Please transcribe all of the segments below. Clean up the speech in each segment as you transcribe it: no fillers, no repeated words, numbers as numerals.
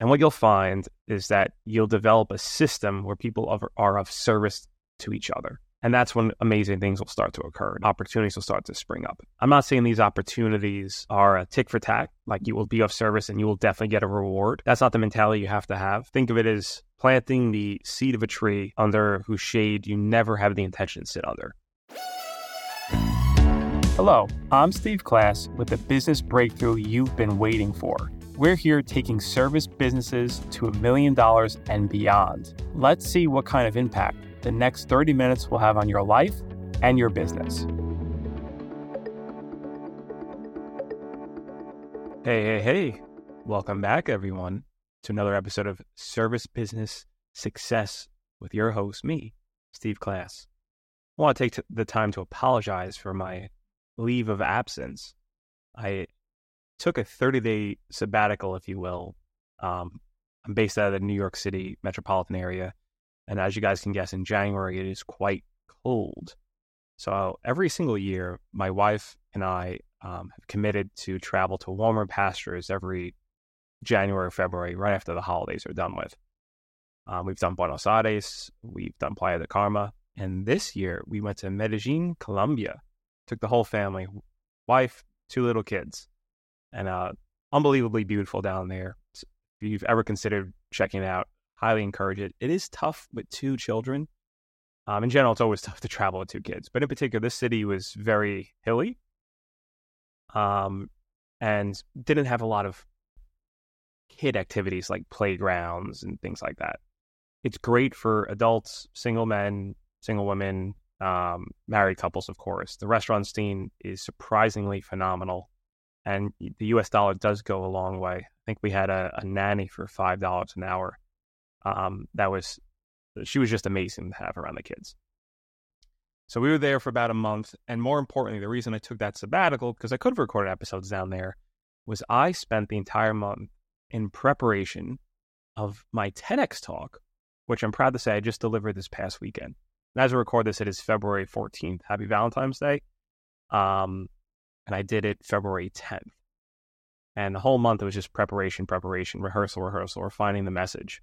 And what you'll find is that you'll develop a system where people are of service to each other. And that's when amazing things will start to occur. Opportunities will start to spring up. I'm not saying these opportunities are a tick for tack, like you will be of service and you will definitely get a reward. That's not the mentality you have to have. Think of it as planting the seed of a tree under whose shade you never have the intention to sit under. Hello, I'm Steve Class with the business breakthrough you've been waiting for. We're here taking service businesses to $1 million and beyond. Let's see what kind of impact the next 30 minutes will have on your life and your business. Hey. Welcome back, everyone, to another episode of Service Business Success with your host, me, Steve Class. I want to take the time to apologize for my leave of absence. I took a 30-day sabbatical, if you will. I'm based out of the New York City metropolitan area. And as you guys can guess, in January, it is quite cold. So every single year, my wife and I have committed to travel to warmer pastures every January or February, right after the holidays are done with. We've done Buenos Aires, we've done Playa de Karma. And this year, we went to Medellin, Colombia. Took the whole family, wife, 2 little kids. And unbelievably beautiful down there. If you've ever considered checking it out, highly encourage it. It is tough with 2 children. In general, it's always tough to travel with 2 kids. But in particular, this city was very hilly and didn't have a lot of kid activities like playgrounds and things like that. It's great for adults, single men, single women, married couples, of course. The restaurant scene is surprisingly phenomenal. And the U.S. dollar does go a long way. I think we had a nanny for $5 an hour. She was just amazing to have around the kids. So we were there for about a month. And more importantly, the reason I took that sabbatical, because I could have recorded episodes down there, was I spent the entire month in preparation of my TEDx talk, which I'm proud to say I just delivered this past weekend. And as we record this, it is February 14th. Happy Valentine's Day. And I did it February 10th. And the whole month, it was just preparation, rehearsal, refining the message.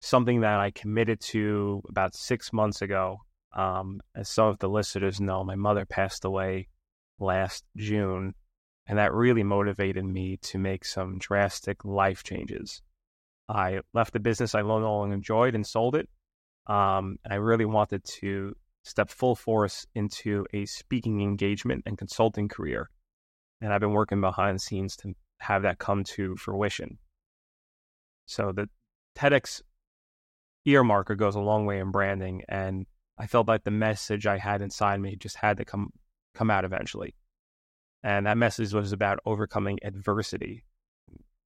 Something that I committed to about 6 months ago. As some of the listeners know, my mother passed away last June, and that really motivated me to make some drastic life changes. I left the business I long, long enjoyed and sold it. And I really wanted to step full force into a speaking engagement and consulting career. And I've been working behind the scenes to have that come to fruition. So the TEDx earmarker goes a long way in branding, and I felt like the message I had inside me just had to come out eventually. And that message was about overcoming adversity.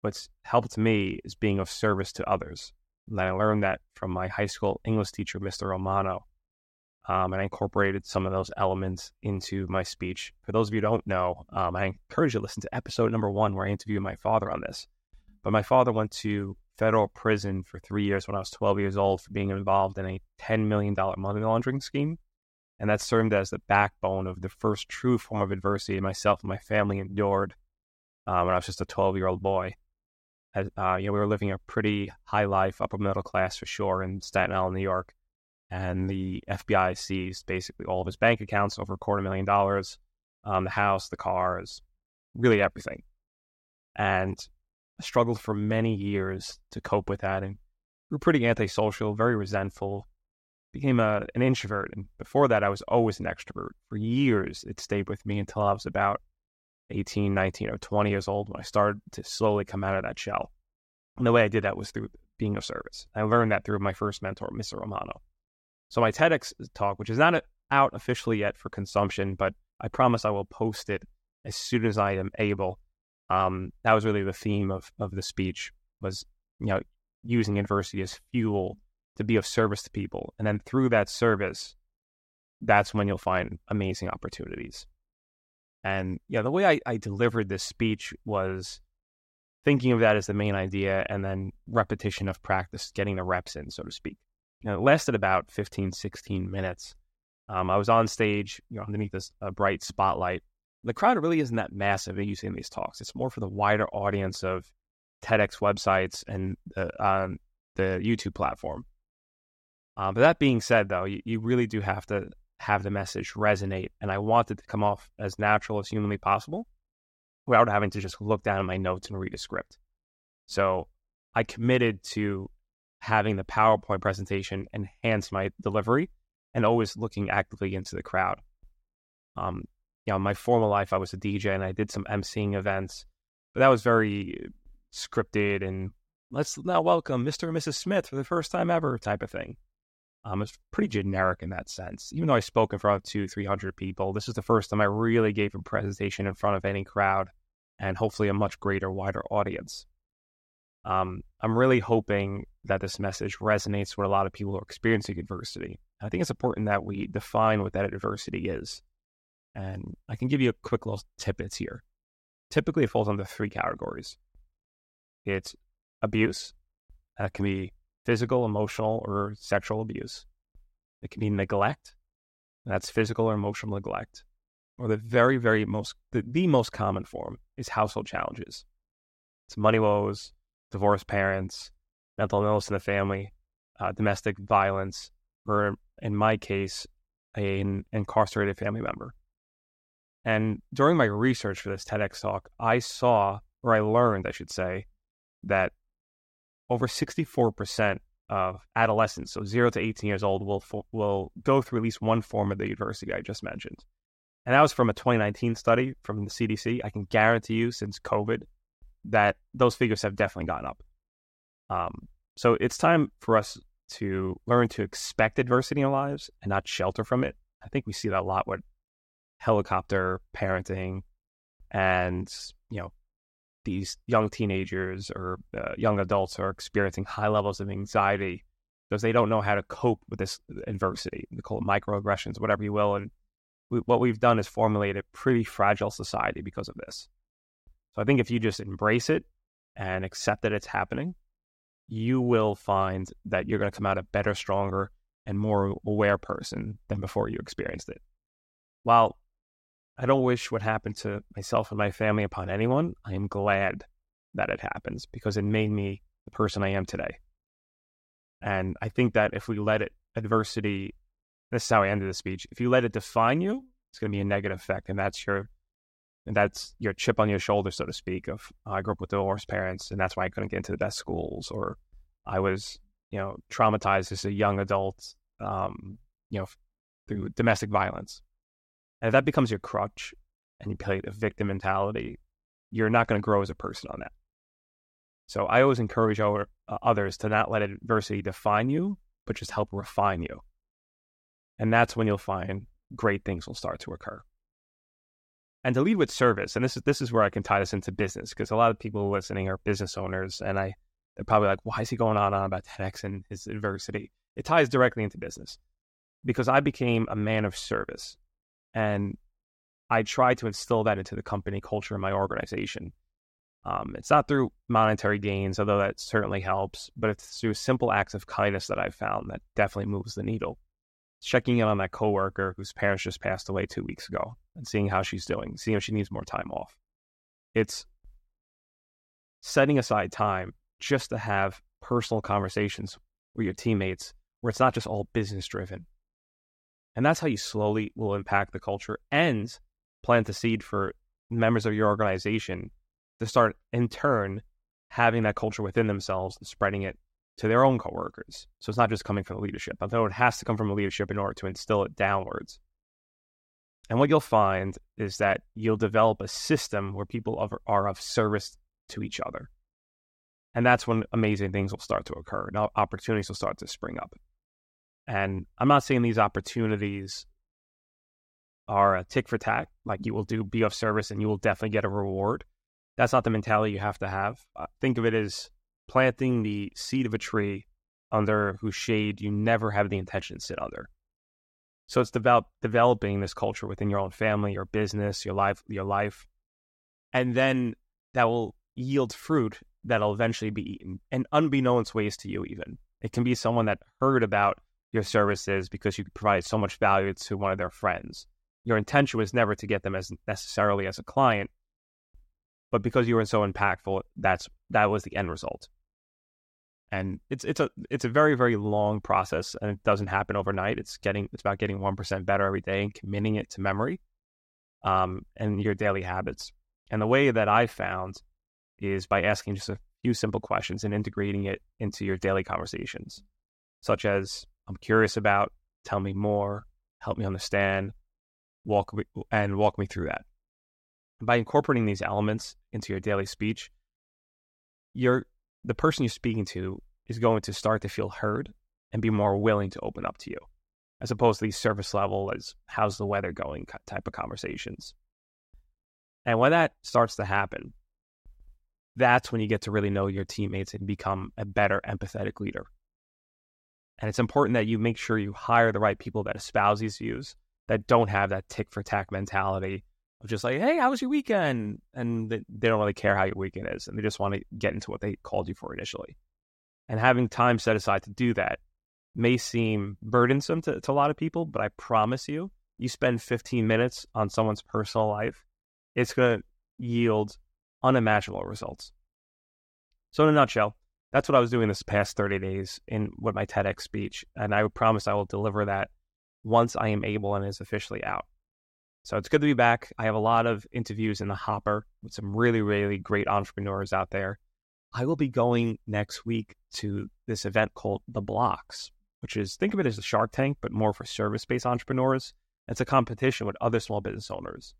What's helped me is being of service to others. And I learned that from my high school English teacher, Mr. Romano. And I incorporated some of those elements into my speech. For those of you who don't know, I encourage you to listen to episode number 1 where I interviewed my father on this. But my father went to federal prison for 3 years when I was 12 years old for being involved in a $10 million money laundering scheme. And that served as the backbone of the first true form of adversity myself and my family endured when I was just a 12-year-old boy. We were living a pretty high life, upper middle class for sure, in Staten Island, New York. And the FBI seized basically all of his bank accounts, over $250,000, the house, the cars, really everything. And I struggled for many years to cope with that, and grew pretty antisocial, very resentful, became an introvert. And before that, I was always an extrovert. For years, it stayed with me until I was about 18, 19, or 20 years old when I started to slowly come out of that shell. And the way I did that was through being of service. I learned that through my first mentor, Mr. Romano. So my TEDx talk, which is not out officially yet for consumption, but I promise I will post it as soon as I am able. That was really the theme of the speech, was, using adversity as fuel to be of service to people. And then through that service, that's when you'll find amazing opportunities. And the way I delivered this speech was thinking of that as the main idea, and then repetition of practice, getting the reps in, so to speak. It lasted about 15, 16 minutes. I was on stage, underneath this bright spotlight. The crowd really isn't that massive in using these talks. It's more for the wider audience of TEDx websites and the YouTube platform. But that being said, though, you really do have to have the message resonate. And I want it to come off as natural as humanly possible without having to just look down at my notes and read a script. So I committed to having the PowerPoint presentation enhance my delivery and always looking actively into the crowd. You know, in my former life, I was a DJ and I did some emceeing events, but that was very scripted and let's now welcome Mr. and Mrs. Smith for the first time ever type of thing. It's pretty generic in that sense. Even though I spoke in front of 200-300 people, this is the first time I really gave a presentation in front of any crowd and hopefully a much greater, wider audience. I'm really hoping that this message resonates with a lot of people who are experiencing adversity. I think it's important that we define what that adversity is. And I can give you a quick little tidbits here. Typically, it falls under three categories. It's abuse. That can be physical, emotional, or sexual abuse. It can be neglect. That's physical or emotional neglect. Or the very, very most, the most common form is household challenges. It's money woes, divorced parents, mental illness in the family, domestic violence, or in my case, an incarcerated family member. And during my research for this TEDx talk, I learned, that over 64% of adolescents, so 0 to 18 years old, will go through at least one form of the adversity I just mentioned. And that was from a 2019 study from the CDC. I can guarantee you since COVID that those figures have definitely gone up. So it's time for us to learn to expect adversity in our lives and not shelter from it. I think we see that a lot with helicopter parenting and, you know, these young teenagers or young adults are experiencing high levels of anxiety because they don't know how to cope with this adversity. They call it microaggressions, whatever you will. And what we've done is formulate a pretty fragile society because of this. So I think if you just embrace it and accept that it's happening, you will find that you're going to come out a better, stronger, and more aware person than before you experienced it. While I don't wish what happened to myself and my family upon anyone, I am glad that it happens because it made me the person I am today. And I think that if we let it, adversity, this is how I ended the speech, if you let it define you, it's going to be a negative effect. And that's your chip on your shoulder, so to speak, of I grew up with divorced parents and that's why I couldn't get into the best schools, or I was, you know, traumatized as a young adult, you know, through domestic violence. And if that becomes your crutch and you play the victim mentality, you're not going to grow as a person on that. So I always encourage others to not let adversity define you, but just help refine you. And that's when you'll find great things will start to occur. And to lead with service, and this is where I can tie this into business, because a lot of people listening are business owners, and they're probably like, why is he going on and on about TEDx and his adversity? It ties directly into business, because I became a man of service. And I try to instill that into the company culture in my organization. It's not through monetary gains, although that certainly helps, but it's through simple acts of kindness that I've found that definitely moves the needle. Checking in on that coworker whose parents just passed away 2 weeks ago and seeing how she's doing, seeing if she needs more time off. It's setting aside time just to have personal conversations with your teammates where it's not just all business driven. And that's how you slowly will impact the culture and plant the seed for members of your organization to start, in turn, having that culture within themselves and spreading it to their own coworkers. So it's not just coming from the leadership, although it has to come from the leadership in order to instill it downwards. And what you'll find is that you'll develop a system where people are of service to each other. And that's when amazing things will start to occur and opportunities will start to spring up. And I'm not saying these opportunities are a tick for tack, like you will do, be of service, and you will definitely get a reward. That's not the mentality you have to have. Think of it as planting the seed of a tree under whose shade you never have the intention to sit under. So it's about developing this culture within your own family, your business, your life. And then that will yield fruit that'll eventually be eaten, and unbeknownst ways to you even. It can be someone that heard about your services because you provide so much value to one of their friends. Your intention was never to get them as necessarily as a client, but because you were so impactful, that was the end result. And it's a very, very long process, and it doesn't happen overnight. It's about getting 1% better every day and committing it to memory, and your daily habits. And the way that I found is by asking just a few simple questions and integrating it into your daily conversations, such as, I'm curious about, tell me more, help me understand, walk me through that. And by incorporating these elements into your daily speech, the person you're speaking to is going to start to feel heard and be more willing to open up to you, as opposed to these surface level, as how's the weather going type of conversations. And when that starts to happen, that's when you get to really know your teammates and become a better empathetic leader. And it's important that you make sure you hire the right people that espouse these views, that don't have that tick for tack mentality of just like, hey, how was your weekend? And they don't really care how your weekend is, and they just want to get into what they called you for initially. And having time set aside to do that may seem burdensome to a lot of people, but I promise you, you spend 15 minutes on someone's personal life, it's going to yield unimaginable results. So in a nutshell, that's what I was doing this past 30 days in with my TEDx speech, and I promise I will deliver that once I am able and is officially out. So it's good to be back. I have a lot of interviews in the hopper with some really, really great entrepreneurs out there. I will be going next week to this event called The Blocks, which is, think of it as a Shark Tank, but more for service-based entrepreneurs. It's a competition with other small business owners.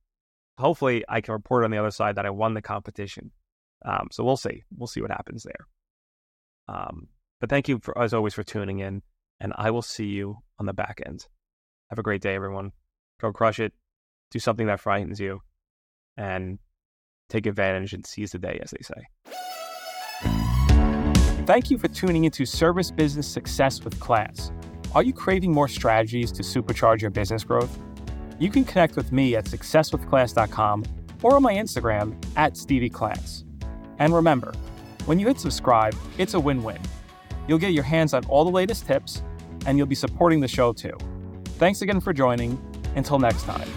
Hopefully, I can report on the other side that I won the competition. So we'll see. We'll see what happens there. But thank you, as always, for tuning in, and I will see you on the back end. Have a great day, everyone. Go crush it. Do something that frightens you, and take advantage and seize the day, as they say. Thank you for tuning into Service Business Success with Class. Are you craving more strategies to supercharge your business growth? You can connect with me at successwithclass.com or on my Instagram at Stevie Class. And remember, when you hit subscribe, it's a win-win. You'll get your hands on all the latest tips, and you'll be supporting the show too. Thanks again for joining. Until next time.